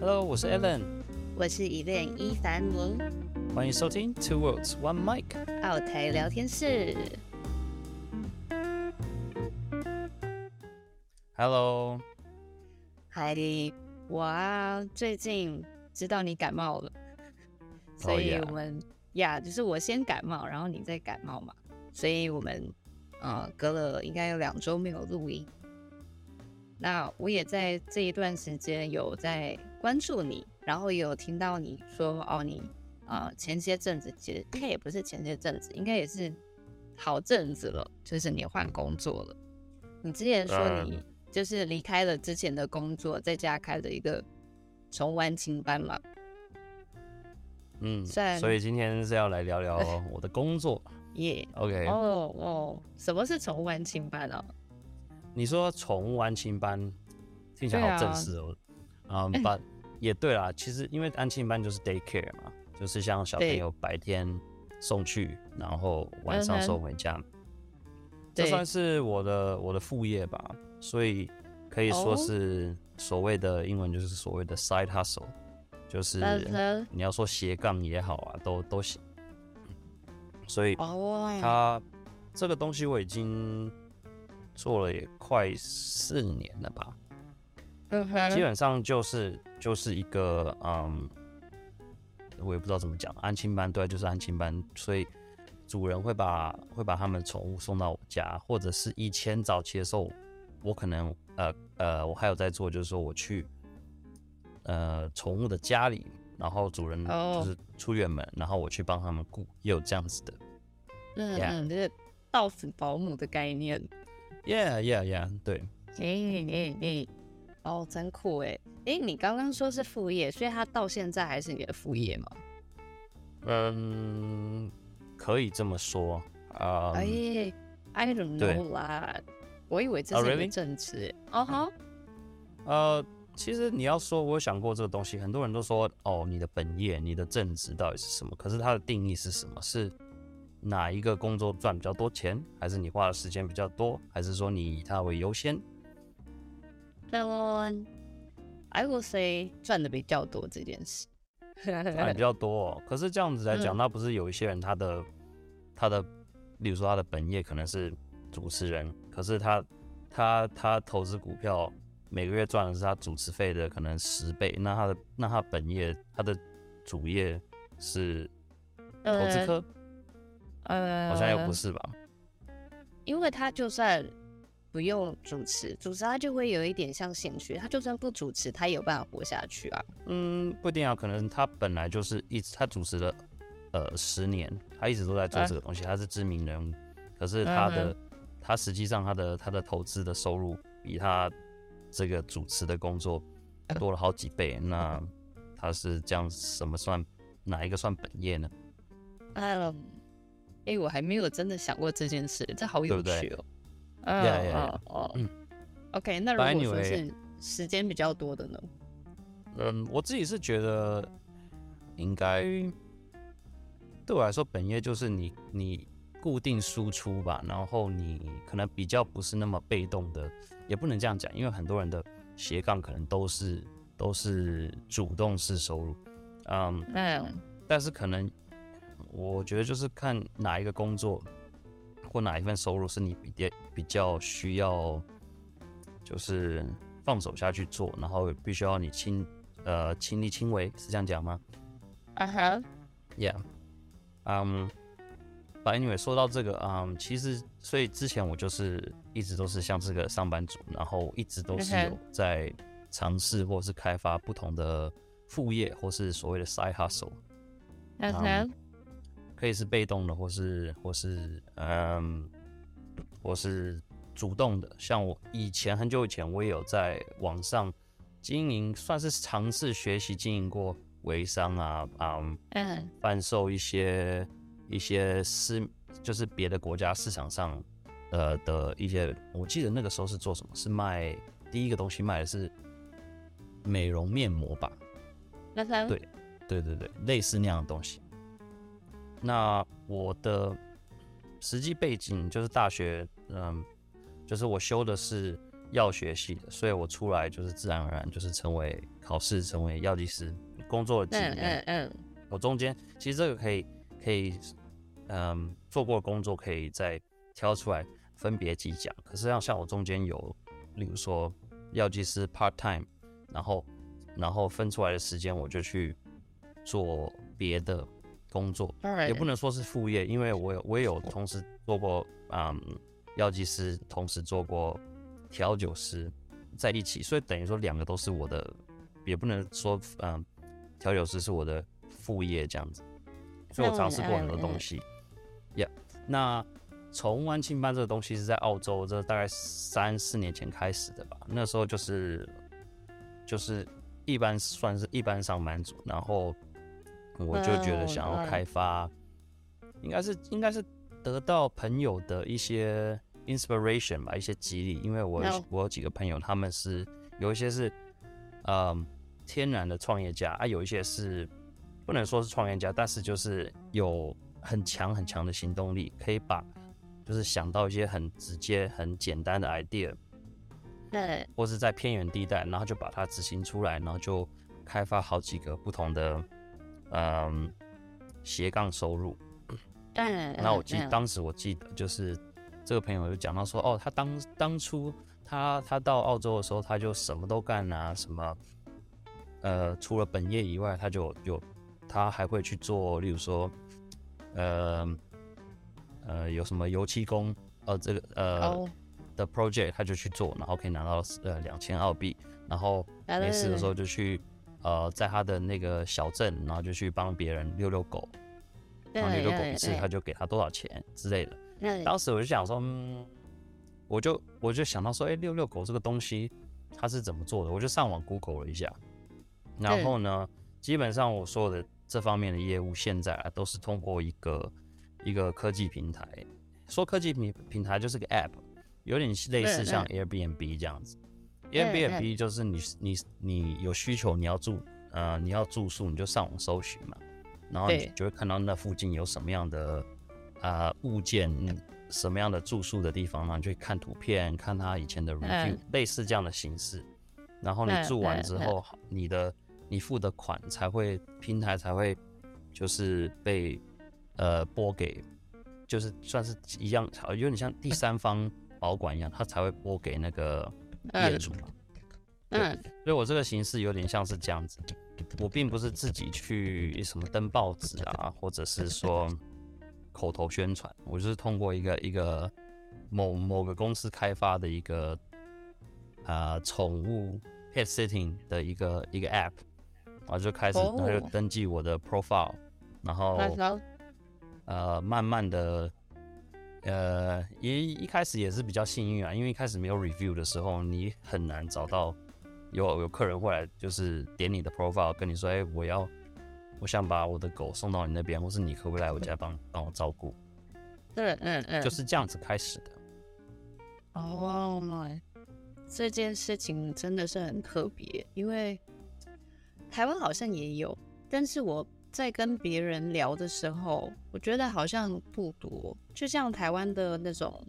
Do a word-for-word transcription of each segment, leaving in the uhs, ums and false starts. Hello， 我是 Allen， 我是 Evaine 伊凡妮，欢迎收听 Two Worlds One Mic 澳台聊天室。Hello， 嗨，哇，最近知道你感冒了， oh, yeah. 所以我们呀， yeah, 就是我先感冒，然后你再感冒嘛，所以我们呃隔了应该有两周没有录音。那我也在这一段时间有在关注你，然后也有听到你说哦，你呃前些阵子其实应该也不是前些阵子，应该也是好阵子了，就是你换工作了。你之前说你就是离开了之前的工作，在家开了一个重完清班嘛。嗯，所以今天是要来聊聊我的工作。耶、yeah. ，OK， 哦哦，什么是重完清班啊？你说重完清班听起来好正式哦，嗯、啊， um, 也对啦。其实因为安亲班就是 daycare 嘛，就是像小朋友白天送去，然后晚上送回家，嗯、这算是我的我的副业吧，所以可以说是所谓的、哦、英文就是所谓的 side hustle， 就是你要说斜杠也好啊，都都行。所以它这个东西我已经做了也快四年了吧，基本上就是就是一个嗯，我也不知道怎么讲，安亲班对，就是安亲班，所以主人会把会把他们宠物送到我家，或者是以前早期的时候，我可能呃呃，我还有在做，就是说我去呃宠物的家里，然后主人就是出远门， oh. 然后我去帮他们顾，也有这样子的，嗯嗯，就是到死保姆的概念。Yeah, yeah, yeah, 对。诶诶诶，哦，真酷诶！诶，你刚刚说是副业，所以他到现在还是你的副业吗？嗯，可以这么说。啊、um, 哎 ，I don't know 啦，我以为这是一个正职。哦哈。呃，其实你要说，我有想过这个东西，很多人都说，哦，你的本业、你的正职到底是什么？可是它的定义是什么？是哪一个工作赚比较多钱，还是你花的时间比较多，还是说你以它为优先？ I will say 赚的比较多这件事。赚的比较多、哦，可是这样子来讲，那不是有一些人他的他的，例如说他的本业可能是主持人，可是他他他投资股票，每个月赚的是他主持费的可能十倍，那他的那他本业他的主业是投资科。呃，好像又不是吧？因为他就算不用主持，主持他就会有一点像兴趣。他就算不主持，他也有办法活下去啊。嗯，不一定啊，可能他本来就是一直他主持了呃十年，他一直都在做这个东西，呃、他是知名人物。可是他的、嗯、他实际上他的他的投资的收入比他这个主持的工作多了好几倍。呃、那他是这样，什么算哪一个算本业呢？呃哎、欸，我还没有真的想过这件事，这好有趣哦。嗯嗯嗯。OK， 那如果说是时间比较多的呢？嗯，我自己是觉得应该对我来说，本业就是你你固定输出吧，然后你可能比较不是那么被动的，也不能这样讲，因为很多人的斜杠可能都是都是主动式收入。嗯，嗯但是可能。我觉得就是看哪一个工作或哪一份收入是你比较需要，就是放手下去做，然后必须要你亲呃亲力亲为，是这样讲吗？啊哈 ，Yeah， 嗯，把 anyway 说到这个啊、um, ，其实所以之前我就是一直都是像这个上班族，然后一直都是有在尝试或是开发不同的副业或是所谓的 side hustle。啊哈。可以是被动的，或是或是嗯，或是主动的。像我以前很久以前，我也有在网上经营，算是尝试学习经营过微商啊，嗯，贩售一些一些私，就是别的国家市场上呃的一些。我记得那个时候是做什么？是卖第一个东西卖的是美容面膜吧？那三对对对对，类似那样的东西。那我的实际背景就是大学，嗯，就是我修的是药学系的，所以我出来就是自然而然就是成为考试，成为药剂师，工作了几年。嗯嗯嗯。我中间其实这个可以可以，嗯，做过的工作可以再挑出来分别细讲。可是像像我中间有，例如说药剂师 part time， 然后然后分出来的时间我就去做别的工作， Alright. 也不能说是副业，因为我有我也有同时做过嗯药剂师，同时做过调酒师在一起，所以等于说两个都是我的，也不能说嗯调酒师是我的副业这样子，所以我尝试过很多东西。Yeah， 那宠物安亲班这个东西是在澳洲，这大概三四年前开始的吧。那时候就是就是一般算是一般上班族，然后我就觉得想要开发，应该是应该是得到朋友的一些 inspiration 吧，一些激励，因为我我有几个朋友，他们是有一些是嗯天然的创业家啊，有一些是。不能说是创业家，但是就是有很强很强的行动力，可以把就是想到一些很直接、很简单的 idea， 对，或是在偏远地带，然后就把它执行出来，然后就开发好几个不同的嗯斜杠收入。对，那我记当时我记得就是这个朋友就讲到说，哦，他当当初他他到澳洲的时候，他就什么都干啊，什么呃除了本业以外，他就有。他还会去做，例如说，呃，呃，有什么油漆工，呃，这个呃、oh. 的 project， 他就去做，然后可以拿到呃两千澳币，然后没事的时候就去呃，在他的那个小镇，然后就去帮别人遛遛狗，然后遛遛狗一次他就给他多少钱之类的。当时我就想说，嗯、我就我就想到说，哎、欸，遛遛狗这个东西他是怎么做的？我就上网 Google 了一下，然后呢，基本上我所有的。这方面的业务现在、啊、都是通过一个一个科技平台，说科技平台就是个 app， 有点类似像 Airbnb 这样子。Airbnb 就是你你你有需求你要住呃你要住宿你就上网搜寻嘛，然后你就会看到那附近有什么样的啊、呃、物件，什么样的住宿的地方，然后你就看图片，看他以前的 review， 类似这样的形式。然后你住完之后，你的你付的款才会平台才会就是被呃拨给，就是算是一样，有点像第三方保管一样，它才会拨给那个业主。嗯，所以我这个形式有点像是这样子，我并不是自己去什么登报纸啊，或者是说口头宣传，我就是通过一个一个某某个公司开发的一个啊宠物 pet sitting 的一个一个 app。然后就开始，然后就登记我的 profile， 然后呃，慢慢的，呃，一一开始也是比较幸运啊，因为一开始没有 review 的时候，你很难找到有有客人会来，就是点你的 profile， 跟你说，哎、欸，我要，我想把我的狗送到你那边，或是你可不可以来我家帮帮我照顾？对，嗯嗯，就是这样子开始的。哦，这件事情真的是很特别，因为。台湾好像也有，但是我在跟别人聊的时候，我觉得好像不多。就像台湾的那种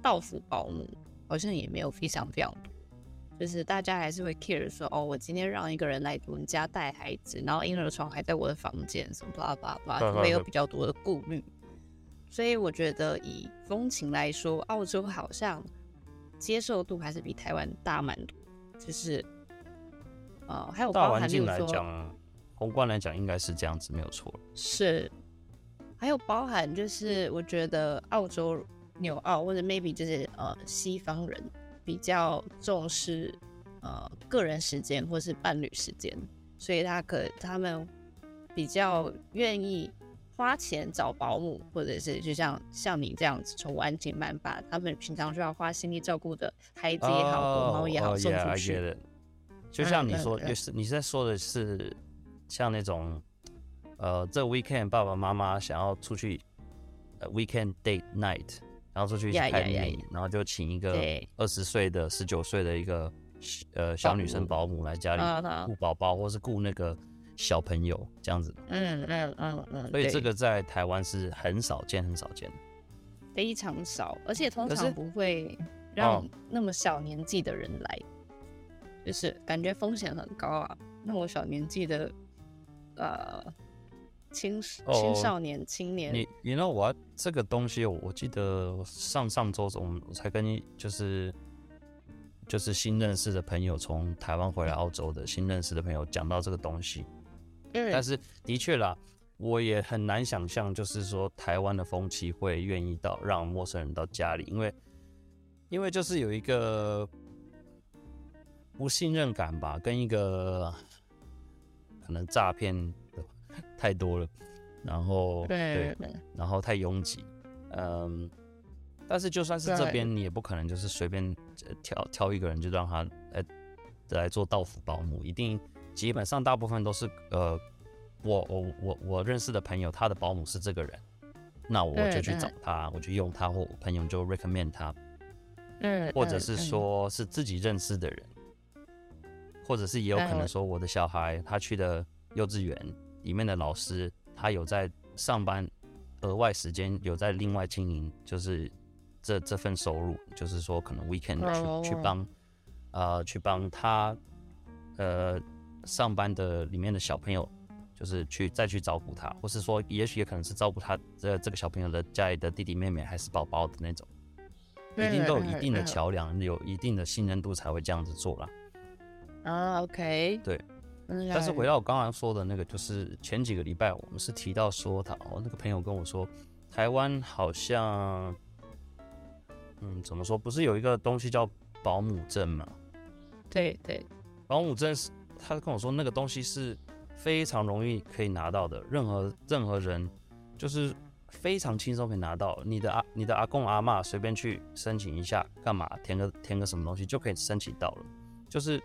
到府保姆，好像也没有非常非常多。就是大家还是会 care 说，哦，我今天让一个人来我们家带孩子，然后婴儿床还在我的房间，什么 blah blah blah， 会有比较多的顾虑。所以我觉得以风情来说，澳洲好像接受度还是比台湾大蛮多，就是。哦，还有包含，大环境来讲，宏观来讲应该是这样子，没有错。是，还有包含就是，我觉得澳洲、纽澳或者 maybe 就是呃西方人比较重视呃个人时间或是伴侣时间，所以他可他们比较愿意花钱找保姆，或者是就像像你这样子宠物安亲班，把他们平常就要花心力照顾的孩子也好，狗猫也好送出去。就像你说，就是你在说的是像那种，呃，这 weekend 爸爸妈妈想要出去、呃、weekend date night， 然后出去一起看电影， yeah, yeah, yeah. 然后就请一个二十岁的、十九岁的一个呃小女生保姆来家里顾宝宝，或是顾那个小朋友这样子。嗯嗯嗯嗯。所以这个在台湾是很少见、很少见的，非常少，而且通常不会。让那么小年纪的人来，就是感觉风险很高啊。那我小年纪的呃青青少年、oh, 青年，你你知道我这个东西，我记得上上周我才跟你就是就是新认识的朋友，从台湾回来澳洲的新认识的朋友讲到这个东西，嗯，但是的确啦，我也很难想象，就是说台湾的风气会愿意到让陌生人到家里，因为因为就是有一个不信任感吧，跟一个可能诈骗。太多了，然后 对, 对，然后太拥挤，嗯，但是就算是这边，你也不可能就是随便挑挑一个人就让他来来做到府保姆，一定基本上大部分都是呃，我我我我认识的朋友，他的保姆是这个人，那我就去找他，我就用他，或我朋友就 recommend 他，嗯，或者是说是自己认识的人，或者是也有可能说我的小孩他去的幼稚园。里面的老师，他有在上班，额外时间有在另外经营，就是这这份收入，就是说可能 weekend 去、oh. 去帮，呃，去帮他，呃，上班的里面的小朋友，就是去再去照顾他，或是说，也许也可能是照顾他这这个小朋友的家里的弟弟妹妹还是宝宝的那种，一定都有一定的桥梁，有一定的信任度才会这样子做啦。啊、uh, ，OK， 对。但是回到我刚刚说的那个，就是前几个礼拜我们是提到说他哦，那个朋友跟我说，台湾好像，嗯，怎么说？不是有一个东西叫保姆证吗？对对，保姆证是他跟我说那个东西是非常容易可以拿到的，任何任何人就是非常轻松可以拿到。你的阿你的阿公阿嬷随便去申请一下，干嘛填个填个什么东西就可以申请到了。就是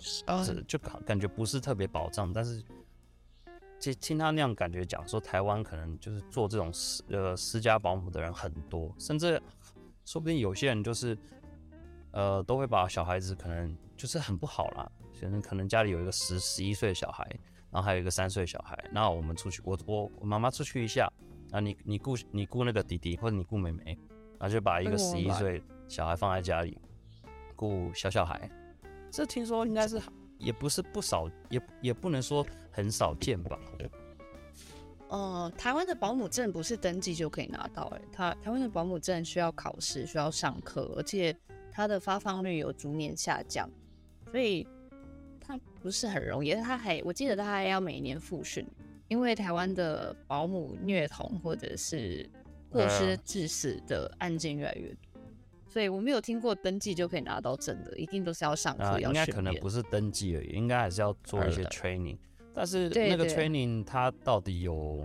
就感觉不是特别保障，但是听他那样感觉讲说，台湾可能就是做这种私呃私家保姆的人很多，甚至说不定有些人就是呃都会把小孩子可能就是很不好啦，可能家里有一个十十一岁的小孩，然后还有一个三岁小孩，那我们出去，我我我妈妈出去一下，啊你你顾你顾那个弟弟或者你顾妹妹，然后就把一个十一岁小孩放在家里顾小小孩。这听说应该是也不是不少，也也不能说很少见吧。哦、呃，台湾的保姆证不是登记就可以拿到、欸，哎，台湾的保姆证需要考试，需要上课，而且它的发放率有逐年下降，所以它不是很容易。它还我记得它还要每年复训，因为台湾的保姆虐童或者是过失致死的案件越来越多。所以我没有听过登记就可以拿到证的，一定都是要上课、呃、要训练。应该可能不是登记而已，应该还是要做一些 training。但是那个 training 它到底有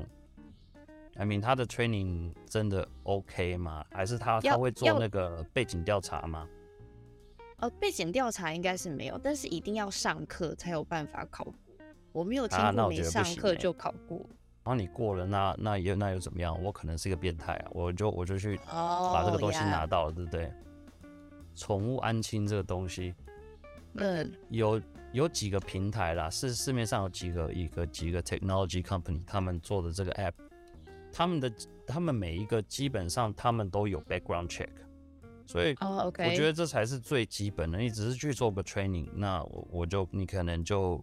，I mean 它的 training 真的 OK 吗？还是它它会做那个背景调查吗？呃，背景调查应该是没有，但是一定要上课才有办法考过。我没有听过没上课就考过。啊然后你过了，那那又那又怎么样？我可能是一个变态啊，我就我就去把这个东西拿到了， oh, yeah. 对不对？宠物安亲这个东西，嗯，有有几个平台啦，是市面上有几个一个几个 technology company 他们做的这个 app， 他们的他们每一个基本上他们都有 background check， 所以我觉得这才是最基本的。你只是去做个 training， 那我我就你可能就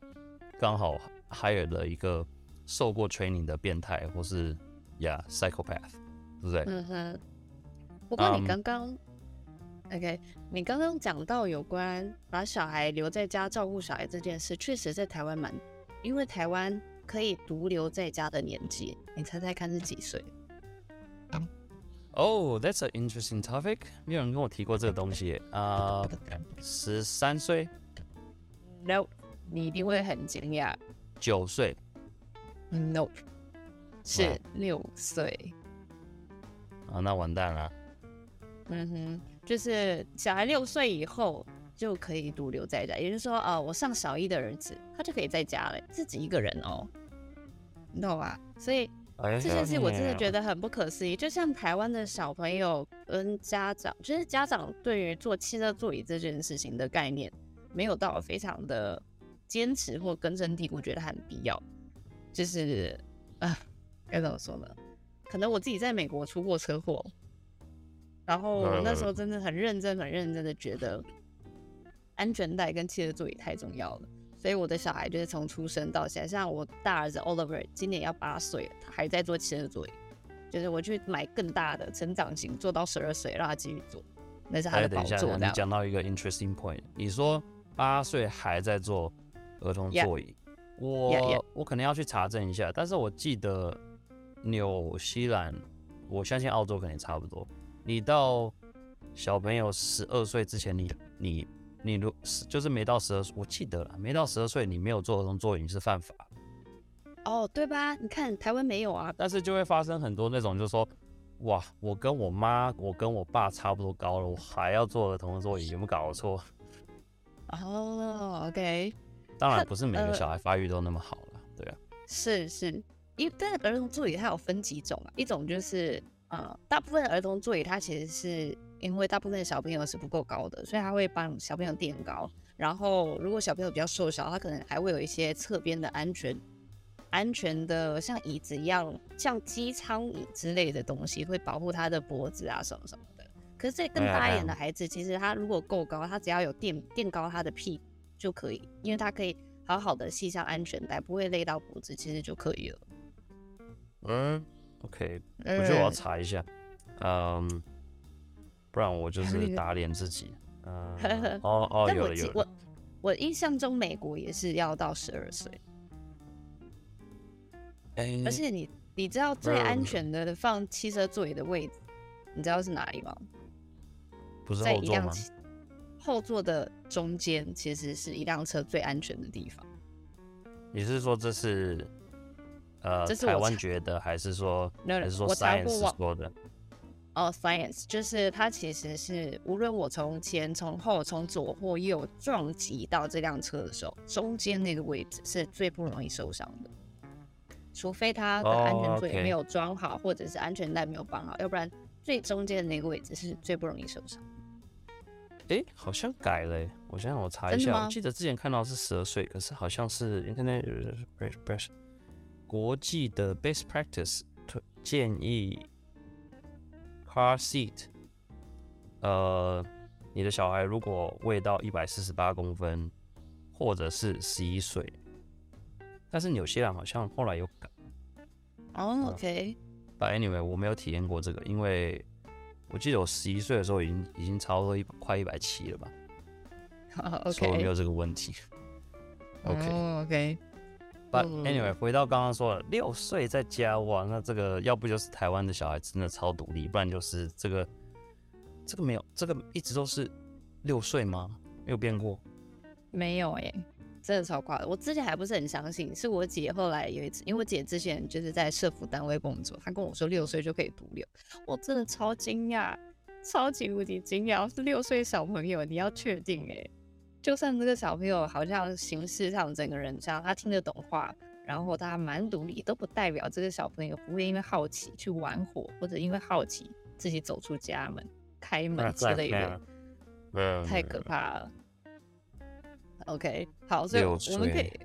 刚好 hire 了一个。受过 training 的变态，或是呀、yeah, psychopath， 对不对？嗯哼。不过你刚刚、um, ，OK， 你刚刚讲到有关把小孩留在家照顾小孩这件事，确实在台湾蛮，因为台湾可以独留在家的年纪，你猜猜看是几岁？嗯。Oh, that's an interesting topic。没有人跟我提过这个东西。啊，十三岁 ？No， 你一定会很惊讶。九岁。No， 是六岁啊，那完蛋了。嗯哼，就是小孩六岁以后就可以独留在家，也就是说，呃，我上小一的儿子他就可以在家了，自己一个人哦，你懂吧？所以这件事我真的觉得很不可思议。就像台湾的小朋友跟家长，就是家长对于坐汽车座椅这件事情的概念，没有到非常的坚持或根深蒂固，觉得很必要。就是啊，该怎么说呢？可能我自己在美国出过车祸，然后我那时候真的很认真很认真的觉得安全带跟汽车座椅太重要了，所以我的小孩就是从出生到现在，像我大儿子 Oliver 今年要八岁，他还在坐汽车座椅，就是我去买更大的成长型，坐到十二岁让他继续坐，那是他的宝座。你讲到一个 interesting point， 你说八岁还在坐儿童座椅， yeah. 我 yeah, yeah. 我可能要去查证一下，但是我记得纽西兰，我相信澳洲可能也差不多，你到小朋友十二岁之前，你你。你如就是没到十二岁，我记得了，没到十二岁你没有坐儿童座椅是犯法。哦，对吧？你看台湾没有啊。但是就会发生很多那种，就是说，哇，我跟我妈，我跟我爸差不多高了，我还要坐儿童座椅，有没有搞错？哦 ，OK。当然不是每个小孩发育都那么好了，对啊。是是，因为但是儿童座椅它有分几种啊，一种就是呃，大部分儿童座椅它其实是。因为大部分的小朋友是不够高的，所以他会帮小朋友垫高。然后，如果小朋友比较瘦小，他可能还会有一些侧边的安全、安全的像椅子一样，像机舱椅之类的东西，会保护他的脖子啊什么什么的。可是，这更大一点的孩子，其实他如果够高，他只要有垫垫高他的屁股就可以，因为他可以好好的系上安全带，不会累到脖子，其实就可以了。嗯 ，OK， 我觉得我要查一下，嗯。Um...不然我就是打脸自己。嗯，哦哦，有了有了。我我印象中美国也是要到十二岁。欸、而且你你知道最安全的放汽车座椅的位置，你知道是哪里吗？不是后座吗？后座的中间其实是一辆车最安全的地方。你是说这是呃这是台湾觉得，还是说还是说 science 说的？哦、oh, ，science 就是它其实是无论我从前、从后、从左或右撞击到这辆车的时候，中间那个位置是最不容易受伤的，除非它的安全座椅没有装好， oh, okay. 或者是安全带没有绑好，要不然最中间的那个位置是最不容易受伤。哎、欸，好像改了、欸，我想想，我查一下，我记得之前看到是十二岁，可是好像是 Internet 国际的 Best Practice 建议。Car seat， 呃，你的小孩如果未到一百四十八公分，或者是十一岁，但是纽西兰好像后来有改。哦、oh, ，OK、呃。But anyway， 我没有体验过这个，因为我记得我十一岁的时候已经已经差不多快一百七了吧。Oh, OK。所以我没有这个问题。OK、oh, OK。But anyway， 回到刚刚说了，六岁在家哇，那这个要不就是台湾的小孩真的超独立，不然就是这个这个没有，这个一直都是六岁吗？没有变过？没有哎、欸，真的超夸张。我之前还不是很相信，是我姐后来有一次，因为我姐之前就是在社福单位工作，她跟我说六岁就可以独立，我真的超惊讶，超级无敌惊讶，是六岁小朋友，你要确定哎、欸。就算这个小朋友好像形式上整个人像他听得懂话，然后他蛮独立，都不代表这个小朋友不会因为好奇去玩火，或者因为好奇自己走出家门、开门之类的，太可怕了。OK， 好，所以我们可以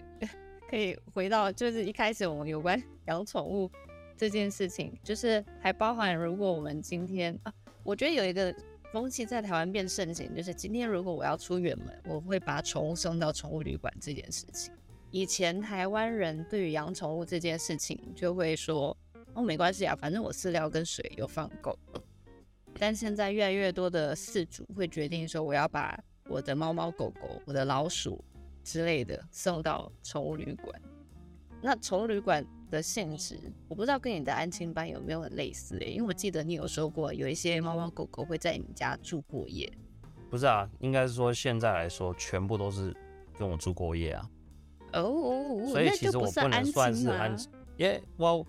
可以回到就是一开始我们有关养宠物这件事情，就是还包含如果我们今天啊，我觉得有一个。风气在台湾变盛行，就是今天如果我要出远门，我会把宠物送到宠物旅馆这件事情。以前台湾人对于养宠物这件事情就会说，哦没关系啊，反正我饲料跟水有放够。但现在越来越多的饲主会决定说，我要把我的猫猫狗狗、我的老鼠之类的送到宠物旅馆。那宠物旅馆的性质，我不知道跟你的安亲班有没有很类似、欸、因为我记得你有说过，有一些猫猫狗狗会在你们家住过夜。不是啊，应该是说现在来说，全部都是跟我住过夜啊。哦、oh, ，所以其实我不能算是安亲、啊。耶、yeah, well,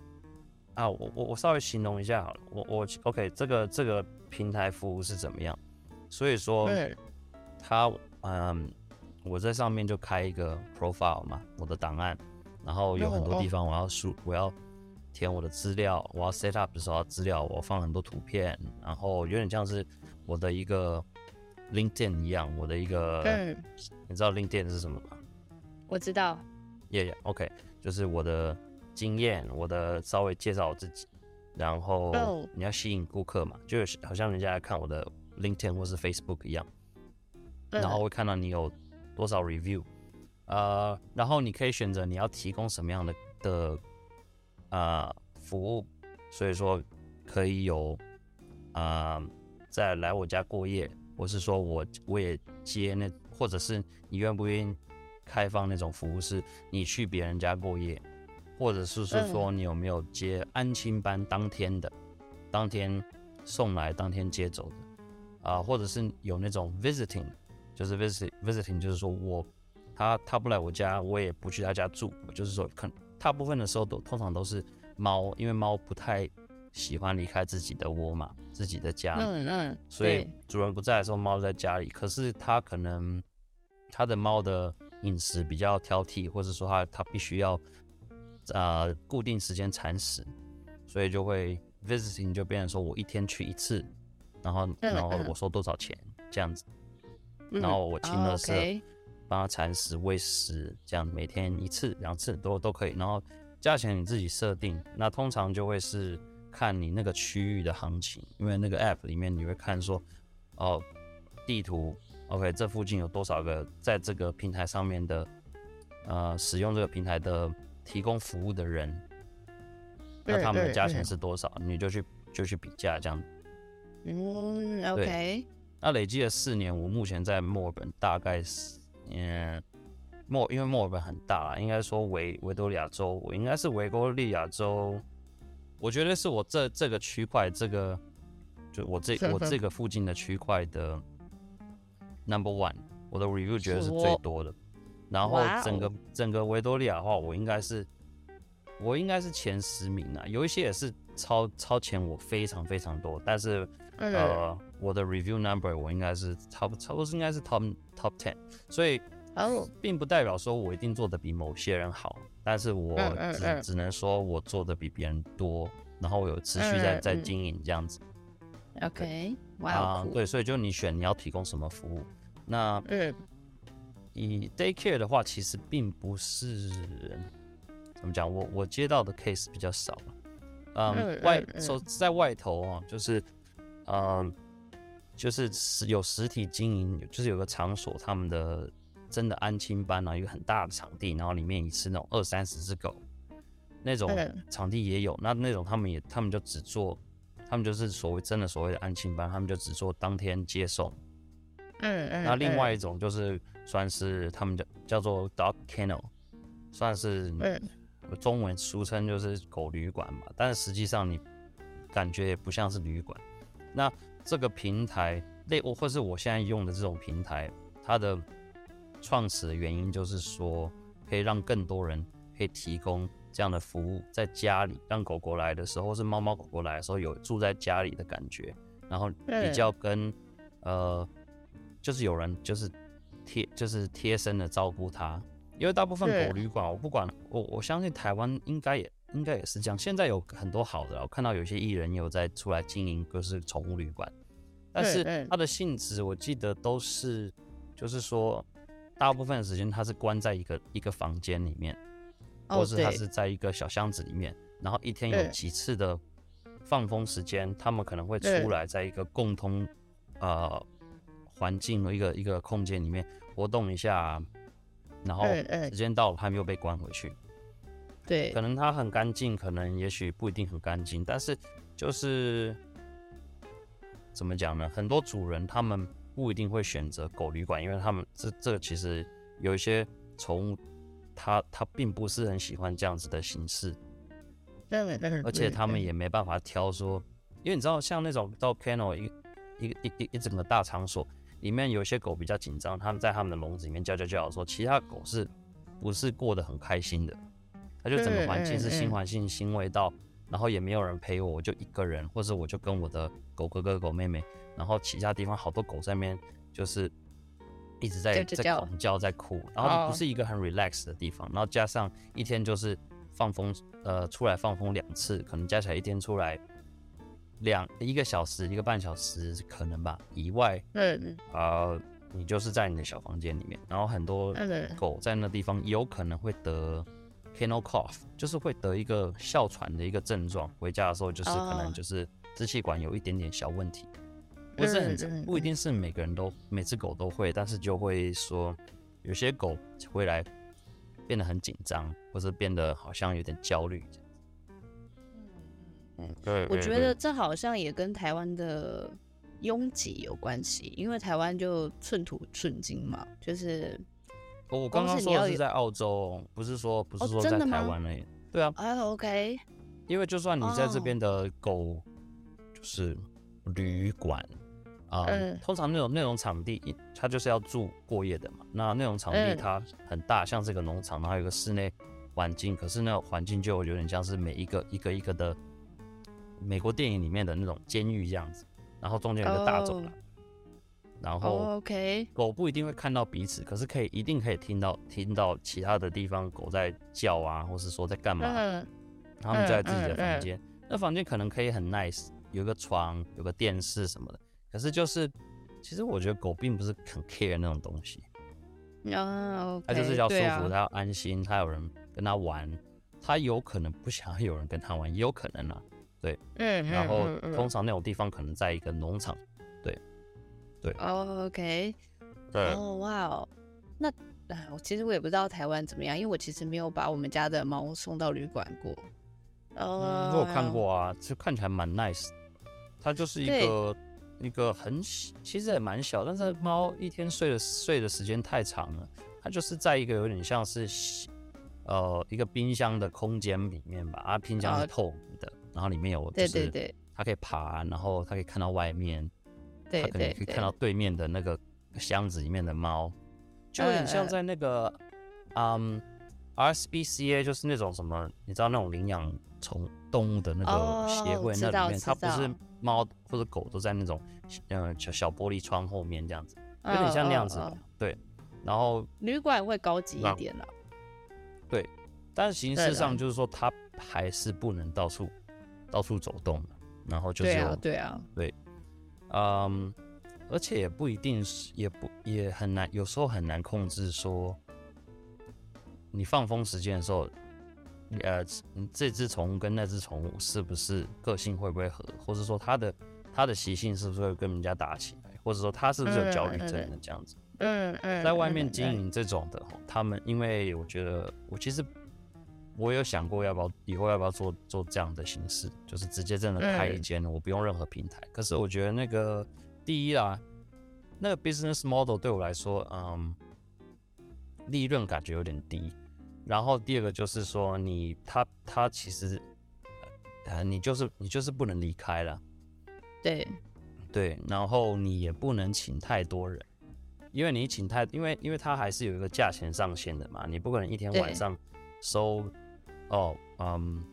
啊，我我我稍微形容一下好了，我我 OK， 这个这个平台服务是怎么样？所以说，他嗯，我在上面就开一个 profile 嘛，我的档案。然后有很多地方我要输，我要填我的资料，我要 set up 的时候资料，我放很多图片，然后有点像是我的一个 LinkedIn 一样，我的一个，嗯、你知道 LinkedIn 是什么吗？我知道。Yeah, yeah, OK， 就是我的经验，我的稍微介绍我自己，然后你要吸引顾客嘛，就好像人家来看我的 LinkedIn 或是 Facebook 一样，然后会看到你有多少 review， 呃，然后你可以选择你要提供什么样的的呃服务，所以说可以有呃再来我家过夜，或是说我我也接那，或者是你愿不愿意开放那种服务，是你去别人家过夜。或者是是说你有没有接安亲班当天的，当天送来当天接走的，啊、呃，或者是有那种 visiting， 就是 visit visiting， 就是说我他他不来我家，我也不去他家住，就是说可能大部分的时候都通常都是猫，因为猫不太喜欢离开自己的窝嘛，自己的家，嗯嗯，所以主人不在的时候猫在家里，可是他可能他的猫的饮食比较挑剔，或者说他他必须要。呃，固定时间铲屎，所以就会 visiting 就变成说我一天去一次，然后然后我收多少钱这样子，然后我清垃圾，帮他铲屎、喂食，这样每天一次、两次都都可以。然后价钱你自己设定，那通常就会是看你那个区域的行情，因为那个 app 里面你会看说，哦，地图 ，OK， 这附近有多少个在这个平台上面的，呃，使用这个平台的。提供服务的人，那他们的价钱是多少？你就去就去比价这样。嗯 ，OK。那累积了四年，我目前在墨尔本大概是，嗯，墨因为墨尔本很大啦，应该说维维多利亚州，我应该是维多利亚州，我觉得是我这这个区块，这个就我这我这个附近的区块的 number one， 我的 review 觉得是最多的。然后整个、wow. 整个维多利亚的话，我应该是我应该是前十名啊，有一些也是超超前我非常非常多，但是、嗯、呃我的 review number 我应该是差不差不多应该是 top top ten， 所以、oh. 并不代表说我一定做的比某些人好，但是我只、嗯嗯、只能说我做的比别人多，然后我有持续在、嗯、在经营这样子。OK， 哇、wow, 呃， cool. 对，所以就你选你要提供什么服务，那嗯。以 daycare 的话，其实并不是怎么讲，我我接到的 case 比较少了。嗯，外说在外头啊，就是嗯，就是有实体经营，就是有个场所，他们的真的安亲班啊，一个很大的场地，然后里面是那种二三十只狗，那种场地也有。那那种他们也他们就只做，他们就是所谓真的所谓的安亲班，他们就只做当天接送。嗯嗯，那另外一种就是算是他们叫叫做 dog kennel， 算是中文俗称就是狗旅馆嘛，但是实际上你感觉也不像是旅馆。那这个平台类，或是我现在用的这种平台，它的创始的原因就是说，可以让更多人可以提供这样的服务，在家里让狗狗来的时候，或是猫猫狗狗来的时候有住在家里的感觉，然后比较跟呃。就是有人就是贴就是贴身的照顾它，因为大部分狗旅馆我不管我我相信台湾应该也应该也是这样，现在有很多好的，我看到有些艺人有在出来经营就是宠物旅馆，但是它的性质我记得都是就是说大部分的时间它是关在一个一个房间里面，或是它是在一个小箱子里面，然后一天有几次的放风时间，他们可能会出来在一个共通呃。环境的一个一个空间里面活动一下，然后时间到了，他们又被关回去。对，可能它很干净，可能也许不一定很干净，但是就是怎么讲呢？很多主人他们不一定会选择狗旅馆，因为他们这这其实有一些宠物，它它并不是很喜欢这样子的形式。而且他们也没办法挑说，因为你知道，像那种到 kennel 一一一一整个大场所。里面有些狗比较紧张，他们在他们的笼子里面叫叫叫的时候，其他狗是不是过得很开心的？它就整个环境是新环境、新味道，然后也没有人陪我，我就一个人，或者我就跟我的狗哥哥、狗妹妹，然后其他地方好多狗在那边就是一直在在狂叫、在哭，然后不是一个很 relax 的地方，然后加上一天就是放风，呃，出来放风两次，可能加起来一天出来。两一个小时一个半小时可能吧以外，嗯，呃，你就是在你的小房间里面，然后很多狗在那地方有可能会得 Kennel cough 就是会得一个哮喘的一个症状，回家的时候就是可能就是支气管有一点点小问题，不是很不一定是每个人都每只狗都会，但是就会说有些狗会来变得很紧张，或是变得好像有点焦虑。嗯，对，我觉得这好像也跟台湾的拥挤有关系，因为台湾就寸土寸金嘛，就是。我刚刚说的是在澳洲，不是说不是说在台湾而已。对啊。哎 ，OK。因为就算你在这边的狗，就是旅馆啊，通常那种那种场地，它就是要住过夜的嘛。那那种场地它很大，像这个农场，然后有个室内环境，可是那个环境就有点像是每一个一个一个的美国电影里面的那种监狱这样子，然后中间有个大走廊。然后狗不一定会看到彼此，可是可以一定可以听到听到其他的地方狗在叫啊，或是说在干嘛，他们就在自己的房间，那房间可能可以很 nice， 有个床，有个电视什么的，可是就是其实我觉得狗并不是很 care 那种东西，它就是要舒服，它要安心，它有人跟它玩，它有可能不想要有人跟它玩，也有可能啊，对，然后通常那种地方可能在一个农场。对，哦 ，OK， 对，哦，哇哦，那我其实我也不知道台湾怎么样，因为我其实没有把我们家的猫送到旅馆过。哦、oh, 嗯，我有看过啊，就看起来蛮 nice， 它就是一个一个很其实也蛮小，但是猫一天睡的睡的时间太长了，它就是在一个有点像是呃一个冰箱的空间里面吧，啊，冰箱是透明的， oh, 然后里面有就是对对对，它可以爬，然后它可以看到外面。他可能可以看到对面的那个箱子里面的猫，就有点像在那个，嗯 ，R S P C A 就是那种什么，你知道那种领养宠动物的那个协会那里面，它不是猫或者狗都在那种嗯小玻璃窗后面这样子，有点像那样子，对。然后旅馆会高级一点啦，对，但形式上就是说它还是不能到处到处走动的，然后就是有对啊对。嗯，而且也不一定是，也不也很难，有时候很难控制说，你放风时间的时候，呃，这只宠物跟那只宠物是不是个性会不会合，或者说它的它的习性是不是会跟人家打起来，或者说它是不是有焦虑症的这样子。嗯嗯。在外面经营这种的，他们因为我觉得我其实我有想过要不要以后要不要做做这样的形式，就是直接真的开一间，我不用任何平台。可是我觉得那个第一啦，那个 business model 对我来说，嗯，利润感觉有点低。然后第二个就是说你，他他其实，呃，你就是你就是不能离开了，对对，然后你也不能请太多人，因为你请太，因为因为他还是有一个价钱上限的嘛，你不可能一天晚上。收、so, 哦，嗯，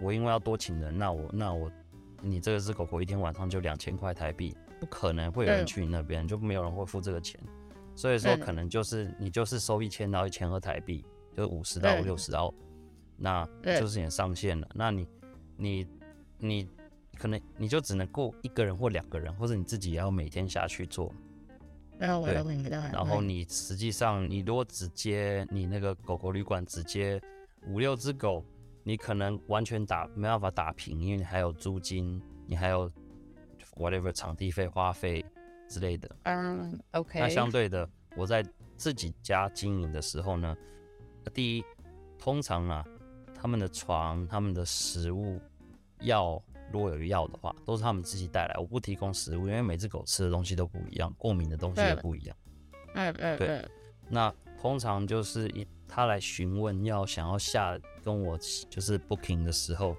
我因为要多请人，那我那我你这只狗狗一天晚上就两千块台币，不可能会有人去你那边，就没有人会付这个钱，所以说可能就是你就是收一千到一千二台币，就五十到六十刀，那就是你的上限了。那你你你可能你就只能够一个人或两个人，或者你自己也要每天下去做。对，然后你实际上，你如果直接你那个狗狗旅馆直接五六只狗，你可能完全打没办法打平，因为你还有租金，你还有 whatever 场地费、花费之类的。嗯 ，OK。那相对的，我在自己家经营的时候呢，第一，通常啊，他们的床、他们的食物、药。如果有药的话，都是他们自己带来，我不提供食物，因为每只狗吃的东西都不一样，过敏的东西也不一样。嗯嗯，对。那通常就是他来询问要想要下跟我就是 booking 的时候，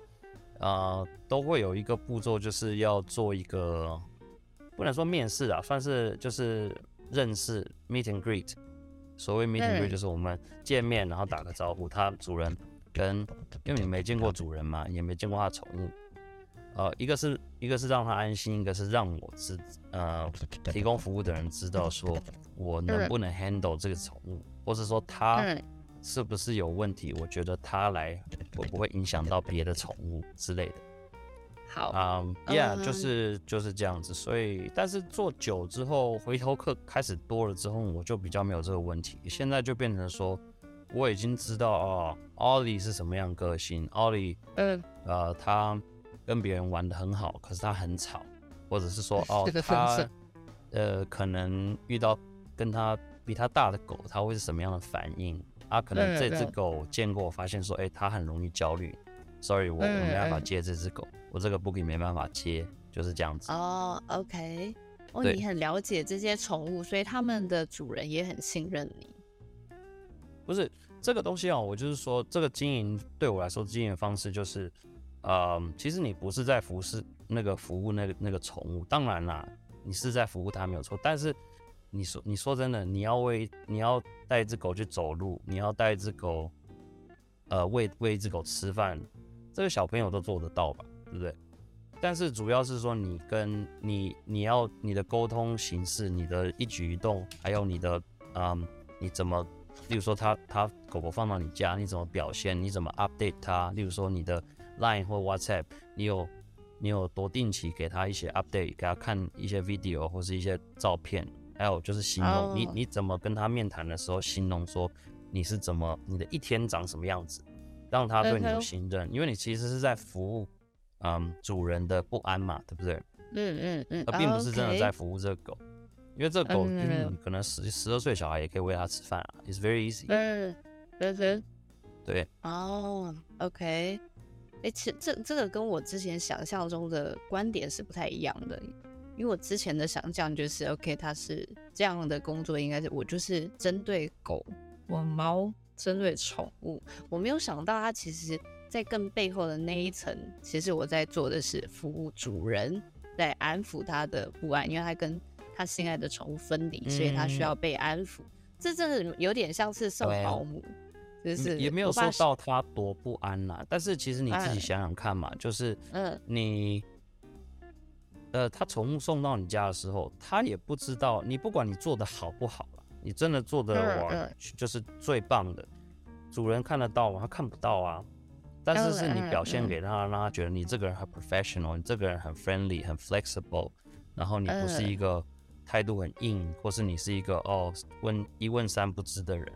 呃，都会有一个步骤，就是要做一个不能说面试啦，算是就是认识 meet and greet。所谓 meet and greet 就是我们见面然后打个招呼，他主人跟因为你没见过主人嘛，也没见过他的宠物。呃，一个是一个是让他安心，一个是让我知呃提供服务的人知道说我能不能 handle 这个宠物，或是说他是不是有问题，我觉得他来会不会影响到别的宠物之类的。好，嗯、um, ，Yeah， 就是就是这样子。所以，但是做久之后，回头客开始多了之后，我就比较没有这个问题。现在就变成说，我已经知道哦 ，Ollie 是什么样个性 ，Ollie， 嗯，呃，他跟别人玩得很好，可是他很吵，或者是说哦，他呃可能遇到跟他比他大的狗，他会是什么样的反应？啊，可能这只狗见过，我发现说，哎、欸，它很容易焦虑 ，sorry， 我, 我没办法接这只狗，我这个 booking 没办法接，就是这样子。哦、oh, ，OK， 哦、oh, ，你很了解这些宠物，所以他们的主人也很信任你。不是这个东西啊、喔，我就是说，这个经营对我来说，经营方式就是，呃，其实你不是在服侍那个服务那个那个宠物，当然啦，你是在服务它没有错，但是你说你说真的，你要为你要带一只狗去走路，你要带一只狗，呃，喂喂一只狗吃饭，这个小朋友都做得到吧，对不对？但是主要是说你跟你你要你的沟通形式，你的一举一动，还有你的嗯，你怎么。例如说他，他狗狗放到你家，你怎么表现？你怎么 update 它？例如说，你的 Line 或 WhatsApp， 你有你有多定期给他一些 update， 给他看一些 video 或是一些照片，还有就是形容、oh. 你你怎么跟他面谈的时候形容说你是怎么你的一天长什么样子，让他对你有信任， okay. 因为你其实是在服务嗯主人的不安嘛，对不对？嗯嗯嗯，而并不是真的在服务这个狗。因为这狗、嗯、可能十十二岁小孩也可以喂它吃饭啊 ，it's very easy。嗯，对对对。哦、oh, ，OK， 哎、欸，其这这个跟我之前想象中的观点是不太一样的，因为我之前的想象就是 ，OK， 它是这样的工作，应该是我就是针对狗、我猫，针对宠物，我没有想到它其实在更背后的那一层，其实我在做的是服务主人，在安抚他的不安，因为它跟他心爱的宠物分离，所以他需要被安抚、嗯。这真的有点像是送保姆，就是也没有说到他多不安啦。但是其实你自己想想看嘛，嗯、就是你，呃，他宠物送到你家的时候，他也不知道你不管你做的好不好啦，你真的做的我、嗯嗯、就是最棒的，主人看得到吗？他看不到啊。但是是你表现给他，嗯、让他觉得你这个人很 professional， 你这个人很 friendly， 很 flexible， 然后你不是一个。态度很硬，或是你是一个哦问一问三不知的人，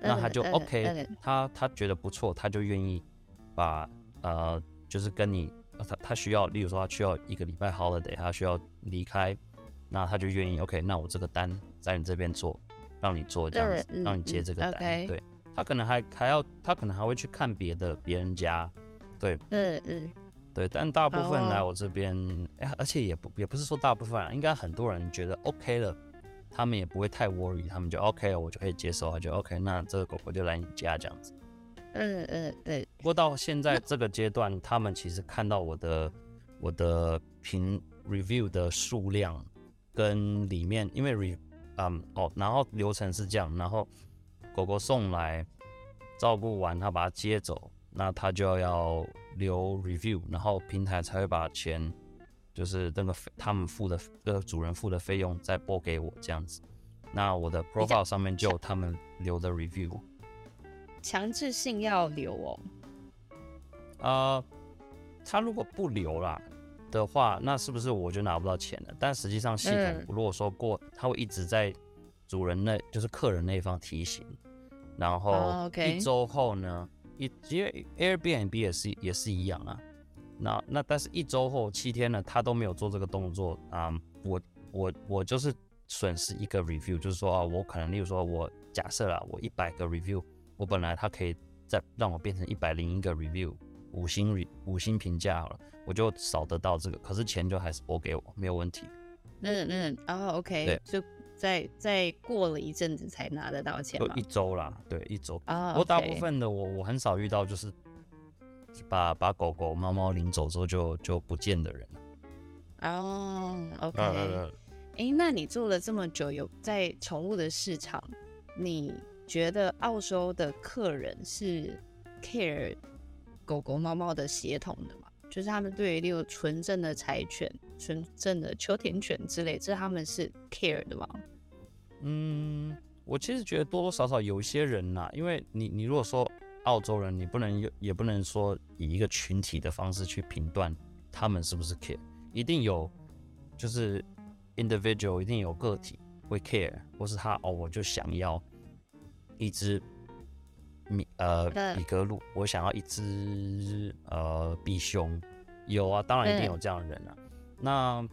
那他就 OK，、嗯嗯、他他觉得不错，他就愿意把呃就是跟你他他需要，例如说他需要一个礼拜 holiday， 他需要离开，那他就愿意 OK， 那我这个单在你这边做，让你做这样子，嗯、让你接这个单，嗯 okay、对他可能还还要他可能还会去看别的别人家，对，嗯嗯。对，但大部分来我这边， oh. 而且也 不, 也不是说大部分、啊，应该很多人觉得 OK 了，他们也不会太 worry， 他们就 OK 了，我就可以接受，他就 OK， 那这个狗狗就来你家这样子。嗯嗯对。不过到现在这个阶段，他们其实看到我的我的评 review 的数量跟里面，因为 re 嗯哦，然后流程是这样，然后狗狗送来，照顾完他把它接走，那他就要。留 review， 然后平台才会把钱，就是那个他们付的、那个主人付的费用再拨给我这样子。那我的 profile 上面就有他们留的 review， 强制性要留哦。呃，他如果不留啦的话，那是不是我就拿不到钱了？但实际上系统如果说过，嗯、他会一直在主人那，就是客人那一方提醒，然后一周后呢？因为 Airbnb 也是也是一样啊，那那但是一周后七天呢，他都没有做这个动作啊、嗯，我我我就是损失一个 review， 就是说啊，我可能例如说我假设啦，我一百个 review， 我本来他可以再让我变成一百零一个 review， 五星 re 五星评价好了，我就少得到这个，可是钱就还是拨给我，没有问题。嗯嗯，哦 ，OK， 就。再再过了一阵子才拿得到钱吗？一周啦，对，一周。啊、oh, okay. ，我大部分的我我很少遇到就是把把狗狗、猫猫领走之后就就不见的人。哦、oh, ，OK、uh, 欸。那你做了这么久，有在宠物的市场，你觉得澳洲的客人是 care 狗狗、猫猫的血统的吗？就是他们对于例如纯正的柴犬、纯正的秋田犬之类，这他们是 care 的吗？嗯，我其实觉得多多少少有一些人呐、啊，因为你你如果说澳洲人，你不能也不能说以一个群体的方式去评断他们是不是 care， 一定有就是 individual， 一定有个体会 care， 或是他哦我就想要一只米呃米格鲁，我想要一只呃比熊。有啊，当然一定有这样的人啊。那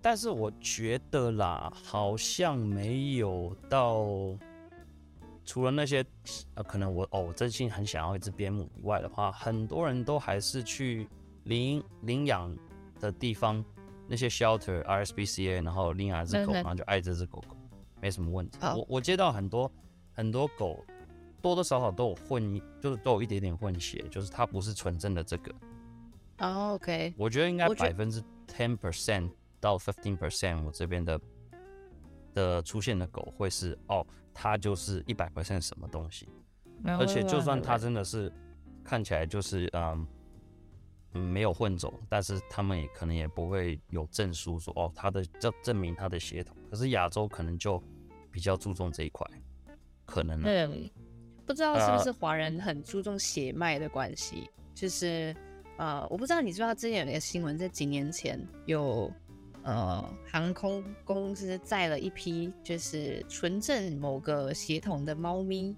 但是我觉得啦，好像没有到除了那些呃，可能我哦，我真心很想要一只边牧以外的话，很多人都还是去领领养的地方，那些 shelter、R S P C A， 然后领养一只狗，然后就爱这只狗狗，没什么问题。我我接到很多很多狗，多多少少都有混，就是都有一点点混血，就是它不是纯正的这个。哦、oh, ，OK， 我觉得应该百分之 ten percent 到 fifteen percent， 我这边的的出现的狗会是哦，它就是一百 percent 什么东西， no, 而且就算它真的是看起来就是嗯没有混种，但是他们也可能也不会有证书说哦，它的这证明它的血统。可是亚洲可能就比较注重这一块，可能对、嗯，不知道是不是华人很注重血脉的关系，呃、就是。呃，我不知道你知不知道，之前有一个新闻，在几年前有呃航空公司载了一批就是纯正某个血统的猫咪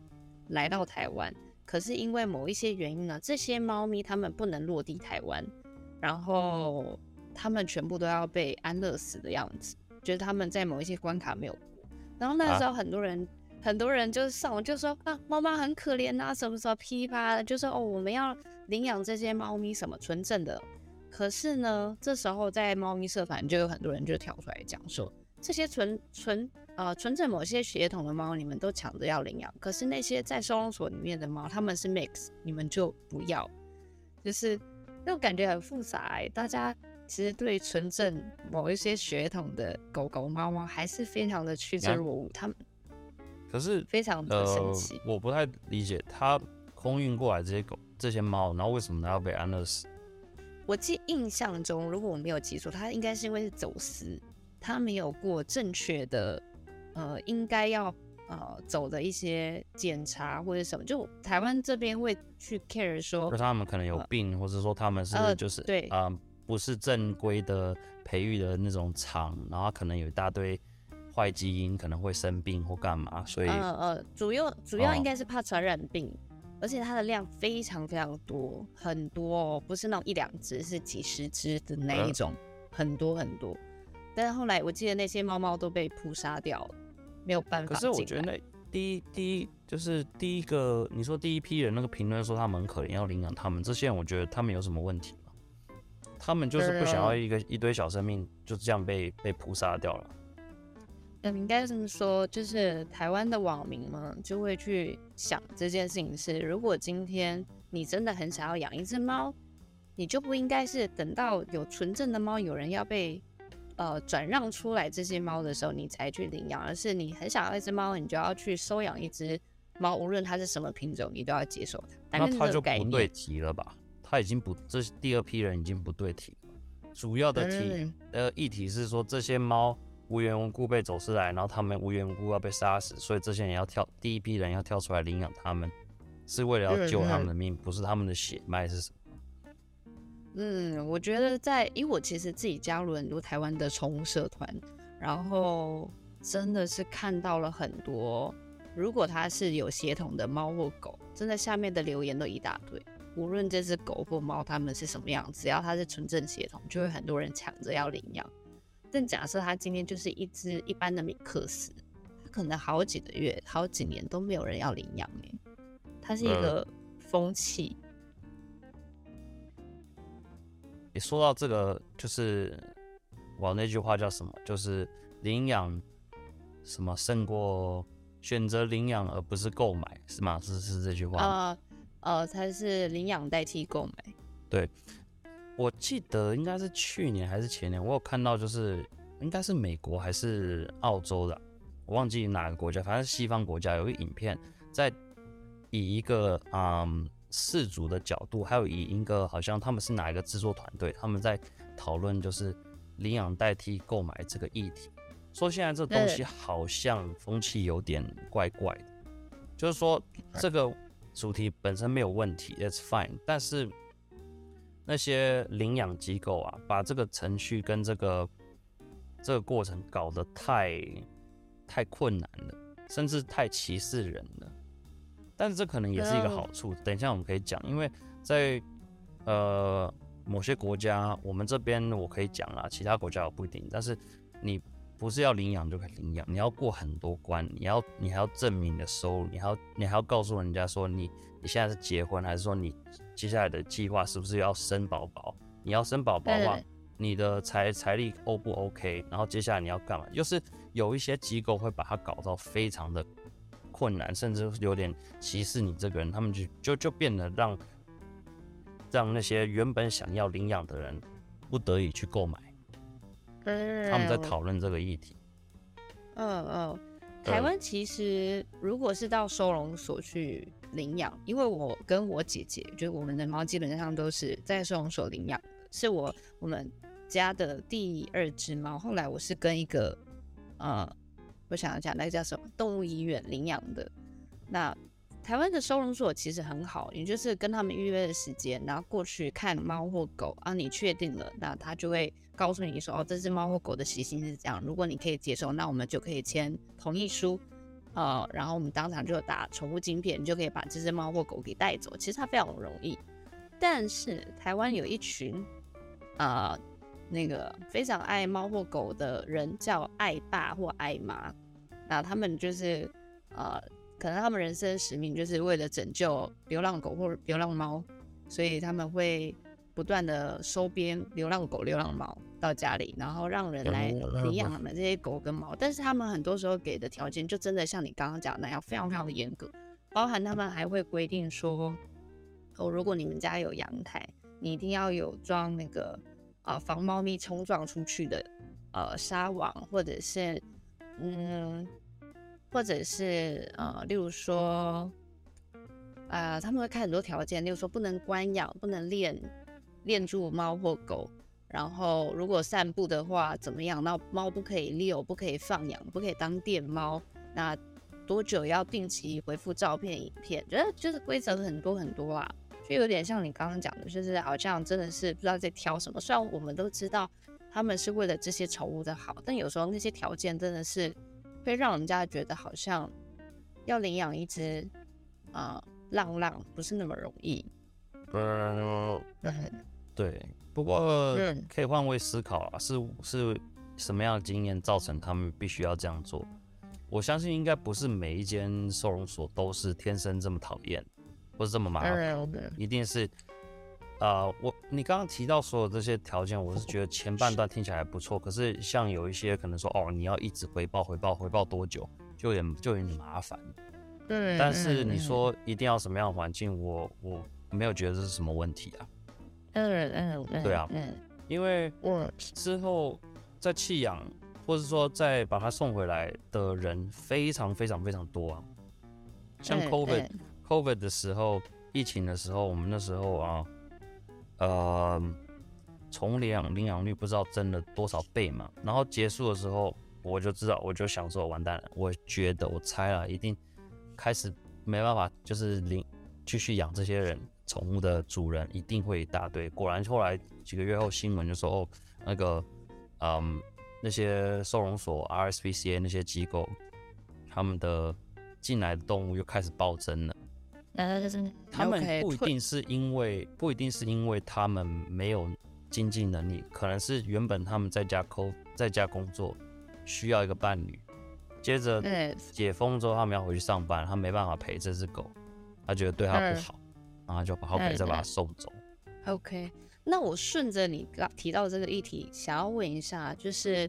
来到台湾，可是因为某一些原因呢，这些猫咪它们不能落地台湾，然后它们全部都要被安乐死的样子，就是它们在某一些关卡没有过。然后那时候很多人、啊、很多人就是上网就说啊，猫猫很可怜啊，什么什么噼里啪啦，就说哦，我们要领养这些猫咪什么纯正的，可是呢，这时候在猫咪社团就有很多人就跳出来讲说，这些纯纯呃纯正某些血统的猫，你们都抢着要领养，可是那些在收容所里面的猫，他们是 mix， 你们就不要，就是那种感觉很复杂、欸。大家其实对纯正某一些血统的狗狗、猫猫还是非常的趋之若鹜，他们可是非常的神奇、呃。我不太理解他空运过来这些狗。这些猫，然后为什么它要被安乐死？我记印象中，如果我没有记错，它应该是因为是走私，它没有过正确的，呃，应该要呃走的一些检查或者什么。就台湾这边会去 care 说，他们可能有病，呃、或者说他们是就是、呃、对啊、呃，不是正规的培育的那种场，然后可能有一大堆坏基因，可能会生病或干嘛，所以呃呃，主要主要应该是怕传染病。哦，而且它的量非常非常多，很多哦，不是那种一两只，是几十只的那一种，很多很多。但是后来我记得那些猫猫都被扑杀掉了，没有办法进来。可是我觉得那第一第一就是第一个，你说第一批人那个评论说他们很可怜，要领养他们，这些人我觉得他们有什么问题吗？他们就是不想要一个一堆小生命就这样被被扑杀掉了。嗯，应该这么说，就是台湾的网民嘛，就会去想这件事情是：如果今天你真的很想要养一只猫，你就不应该是等到有纯正的猫，有人要被呃转让出来这些猫的时候，你才去领养，而是你很想要一只猫，你就要去收养一只猫，无论它是什么品种，你都要接受它。那它就不对题了吧？它已经不，这第二批人已经不对题了。主要的题、嗯、呃议题是说这些猫。无缘无故被走私来，然后他们无缘无故要被杀死，所以这些人要跳，第一批人要跳出来领养他们，是为了要救他们的命，不是他们的血脉是什么？嗯，我觉得在，因为我其实自己加入很多台湾的宠物社团，然后真的是看到了很多，如果它是有血统的猫或狗，真的下面的留言都一大堆，无论这只狗或猫它们是什么样，只要它是纯正血统，就会很多人抢着要领养。但假设它今天就是一只一般的米克斯，它可能好几个月、好几年都没有人要领养哎，它是一个风气。你、嗯、说到这个，就是我那句话叫什么？就是领养什么胜过选择领养而不是购买，是吗？是是这句话吗？呃呃，它是领养代替购买。对。我记得应该是去年还是前年，我有看到，就是应该是美国还是澳洲的，我忘记哪个国家，反正是西方国家有一个影片，在以一个嗯饲主的角度，还有以一个好像他们是哪一个制作团队，他们在讨论就是领养代替购买这个议题，说现在这东西好像风气有点怪怪的，就是说这个主题本身没有问题 ，it's fine， 但是。那些领养机构啊，把这个程序跟这个这个过程搞得太太困难了，甚至太歧视人了。但这可能也是一个好处，等一下我们可以讲，因为在呃某些国家，我们这边我可以讲啦，其他国家我不一定。但是你不是要领养就可以领养，你要过很多关，你要你还要证明你的收入，你还要你还要告诉人家说你你现在是结婚，还是说你接下来的计划是不是要生宝宝？你要生宝宝的话，你的财财力 O 不 OK？ 然后接下来你要干嘛？就是有一些机构会把它搞到非常的困难，甚至有点歧视你这个人，他们就就就变得让让那些原本想要领养的人不得已去购买。他们在讨论这个议题。嗯嗯，台湾其实如果是到收容所去领养，因为我跟我姐姐，就是我们的猫基本上都是在收容所领养的，是我我们家的第二只猫。后来我是跟一个呃。我想要讲那个叫什么动物医院领养的。那台湾的收容所其实很好，你就是跟他们预约的时间，然后过去看猫或狗啊，你确定了，那他就会告诉你说，哦，这只猫或狗的习性是这样，如果你可以接受，那我们就可以签同意书，呃，然后我们当场就打宠物晶片，你就可以把这只猫或狗给带走。其实它非常容易，但是台湾有一群呃。那个非常爱猫或狗的人叫爱爸或爱妈，那他们就是呃，可能他们人生的使命就是为了拯救流浪狗或流浪猫，所以他们会不断的收编流浪狗、流浪猫到家里，然后让人来领养他们这些狗跟猫。但是他们很多时候给的条件就真的像你刚刚讲的那样，非常非常的严格，包含他们还会规定说，哦，如果你们家有阳台，你一定要有装那个。啊，防猫咪冲撞出去的呃纱网，或者是嗯，或者是呃，例如说，呃，他们会开很多条件，例如说不能关养，不能链链住猫或狗，然后如果散步的话怎么样？那猫不可以遛，不可以放养，不可以当电猫。那多久要定期回复照片、影片？觉得就是规则很多很多啊。就有点像你刚刚讲的，就是好像真的是不知道在挑什么。虽然我们都知道他们是为了这些宠物的好，但有时候那些条件真的是会让人家觉得好像要领养一只啊、呃、浪浪不是那么容易。嗯，对。不过可以换位思考啊，是是什么样的经验造成他们必须要这样做？我相信应该不是每一间收容所都是天生这么讨厌。不是这么麻烦，一定是，呃，我你刚刚提到所有这些条件，我是觉得前半段听起来还不错，可是像有一些可能说，哦，你要一直回报回报回报多久，就有点就有点麻烦。对。但是你说一定要什么样的环境，我我没有觉得这是什么问题啊。嗯嗯嗯。对啊，因为之后在弃养，或者说再把它送回来的人非常非常非常多啊，像 COVID。COVID 的时候，疫情的时候，我们那时候啊，呃，从领养领养率不知道增了多少倍嘛。然后结束的时候，我就知道，我就想说，完蛋了，我觉得我猜了，一定开始没办法，就是领继续养这些人宠物的主人一定会一大堆。果然，后来几个月后新闻就说，哦，那个，嗯，那些收容所 R S P C A 那些机构，他们的进来的动物又开始暴增了。他们不一定是因为不一定是因为他们没有经济能力，可能是原本他们在家在家工作需要一个伴侣，接着解封之后他们要回去上班，他没办法陪这只狗，他觉得对他不好，然后就把好陪再把他送走。OK， 那我顺着你提到这个议题，想要问一下，就是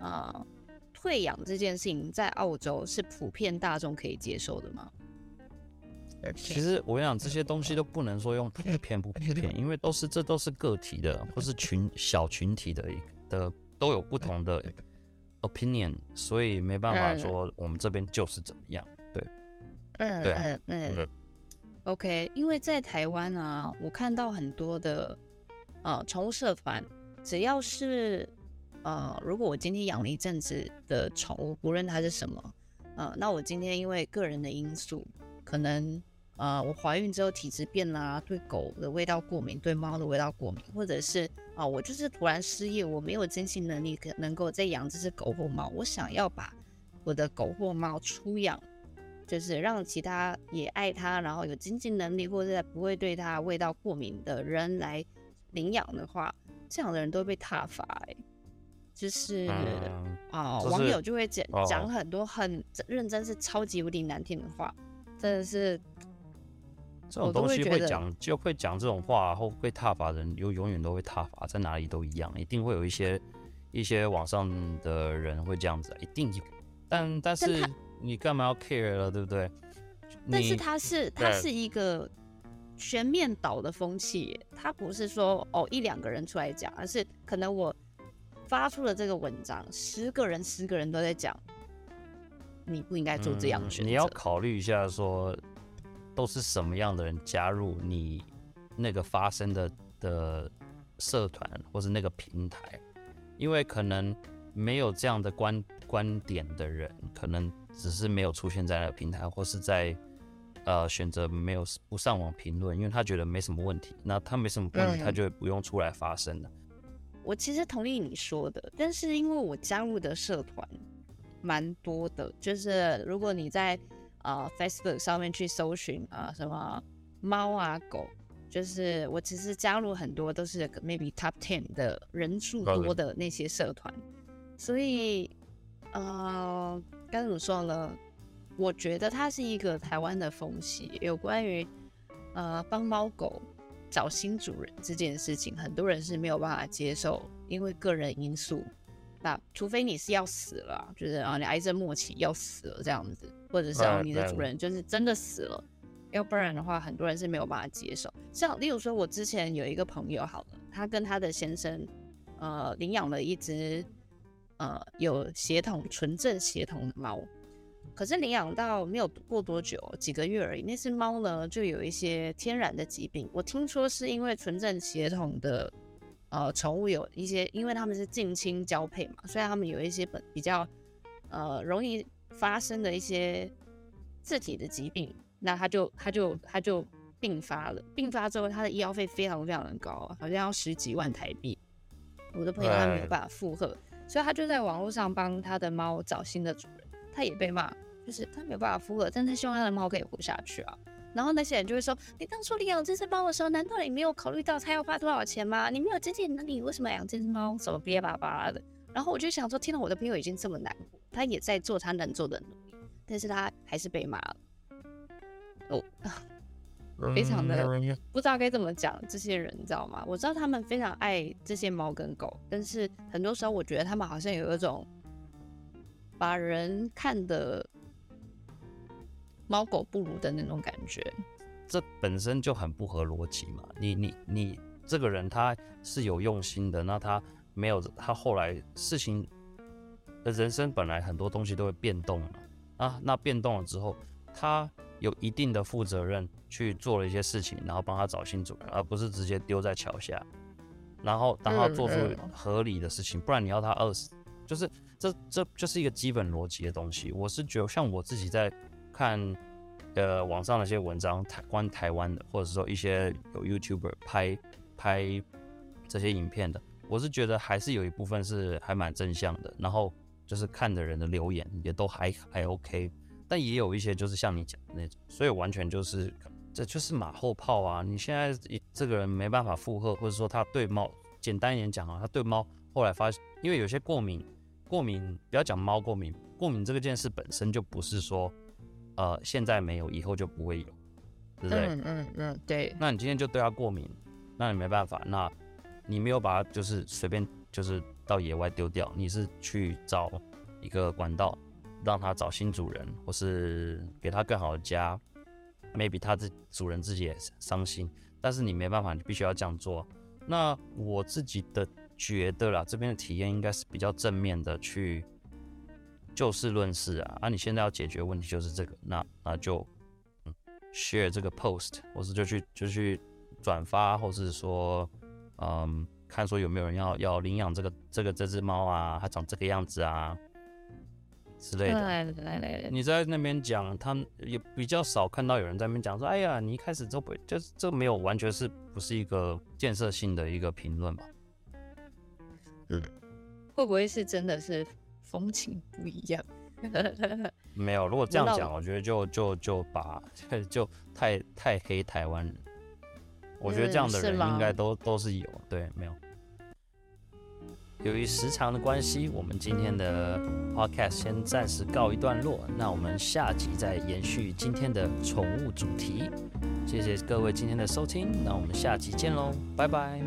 呃，退养这件事情在澳洲是普遍大众可以接受的吗？其实我想这些东西都不能说用偏不偏，因为都是这都是个体的，或是群小群体 的, 的都有不同的 opinion， 所以没办法说我们这边就是怎么样。对，嗯对、啊、嗯 ，OK， 因为在台湾啊，我看到很多的呃宠物社团，只要是呃如果我今天养了一阵子的宠物，不论它是什么，呃，那我今天因为个人的因素，可能呃，我怀孕之后体质变啦、啊，对狗的味道过敏，对猫的味道过敏，或者是啊、呃，我就是突然失业，我没有经济能力能够再养这只狗或猫，我想要把我的狗或猫出养就是让其他也爱他，然后有经济能力或者不会对他味道过敏的人来领养的话，这样的人都会被踏伐、欸、就是啊、嗯呃就是、网友就会讲、哦、讲很多很认真是超级无敌难听的话，真的是这种东西会讲就会讲这种话，后会踏伐的人又永远都会踏伐，在哪里都一样，一定会有一些一些网上的人会这样子，一定，但但是你干嘛要 care 了，对不对？但是它是它是一个全面倒的风气，它不是说哦一两个人出来讲，而是可能我发出了这个文章，十个人十个人都在讲，你不应该做这样的选择、嗯。你要考虑一下说，都是什么样的人加入你那个发声的的社团或是那个平台，因为可能没有这样的观观点的人，可能只是没有出现在那个平台，或是在呃选择没有不上网评论，因为他觉得没什么问题。那他没什么问题，他就不用出来发声了。我其实同意你说的，但是因为我加入的社团蛮多的，就是如果你在呃 Facebook 上面去搜寻啊、呃、什么猫啊狗，就是我其实加入很多都是 maybe top ten 的人数多的那些社团，所以呃该怎么说呢？我觉得它是一个台湾的风气，有关于呃帮猫狗找新主人这件事情，很多人是没有办法接受，因为个人因素。那除非你是要死了，就是啊你癌症末期要死了这样子，或者是、啊、你的主人就是真的死了，要不然的话很多人是没有办法接受。像例如说，我之前有一个朋友好了，他跟他的先生呃领养了一只呃有血统纯正血统的猫，可是领养到没有过多久，几个月而已，那只猫呢就有一些天然的疾病。我听说是因为纯正血统的呃宠物有一些，因为他们是近亲交配嘛，所以他们有一些比较呃容易发生的一些自体的疾病，那他就他就他就病发了。病发之后，他的医药费非常非常的高，好像要十几万台币。我的朋友他没有办法负荷。所以他就在网络上帮他的猫找新的主人，他也被骂，就是他没有办法负荷，但他希望他的猫可以活下去啊。然后那些人就会说：“你当初领养这只猫的时候，难道你没有考虑到它要花多少钱吗？你没有经济能力，为什么养这只猫？什么憋巴巴的？”然后我就想说：“天哪，我的朋友已经这么难过，他也在做他能做的努力，但是他还是被骂了。”哦，非常的不知道该怎么讲，这些人你知道吗？我知道他们非常爱这些猫跟狗，但是很多时候我觉得他们好像有一种把人看的猫狗不如的那种感觉。这本身就很不合逻辑嘛！你你你这个人他是有用心的，那他没有，他后来事情的人生本来很多东西都会变动嘛啊，那变动了之后他有一定的负责任去做了一些事情，然后帮他找新主人，而不是直接丢在桥下。然后当他做出合理的事情，不然你要他饿死，就是这这就是一个基本逻辑的东西。我是觉得，像我自己在看呃网上那些文章，关于台湾的，或者说一些有 YouTuber 拍拍这些影片的，我是觉得还是有一部分是还蛮正向的。然后就是看的人的留言也都还还 OK。但也有一些就是像你讲的那种，所以完全就是这就是马后炮啊！你现在这个人没办法负荷，或者说他对猫，简单一点讲啊，他对猫后来发现，因为有些过敏，过敏不要讲猫过敏，过敏这个件事本身就不是说，呃，现在没有，以后就不会有，对不对？嗯嗯嗯，对。那你今天就对他过敏，那你没办法，那你没有把它就是随便就是到野外丢掉，你是去找一个管道。让他找新主人，或是给他更好的家 ，maybe 他的主人自己也伤心，但是你没办法，你必须要这样做。那我自己的觉得啦，这边的体验应该是比较正面的，去就事论事啊。啊，你现在要解决问题就是这个，那那就、嗯、share 这个 post， 或是就去就去转发，或是说，嗯，看说有没有人要要领养这个这个这只猫啊，它长这个样子啊。之类的，你在那边讲，他也比较少看到有人在那边讲说，哎呀，你一开始就不就是这没有完全是不是一个建设性的一个评论吧？嗯，会不会是真的是风情不一样？没有，如果这样讲，我觉得就就就把就太太黑台湾人。我觉得这样的人应该都都是有，对，没有。由于时长的关系，我们今天的 podcast 先暂时告一段落。那我们下集再延续今天的宠物主题。谢谢各位今天的收听，那我们下集见喽，拜拜。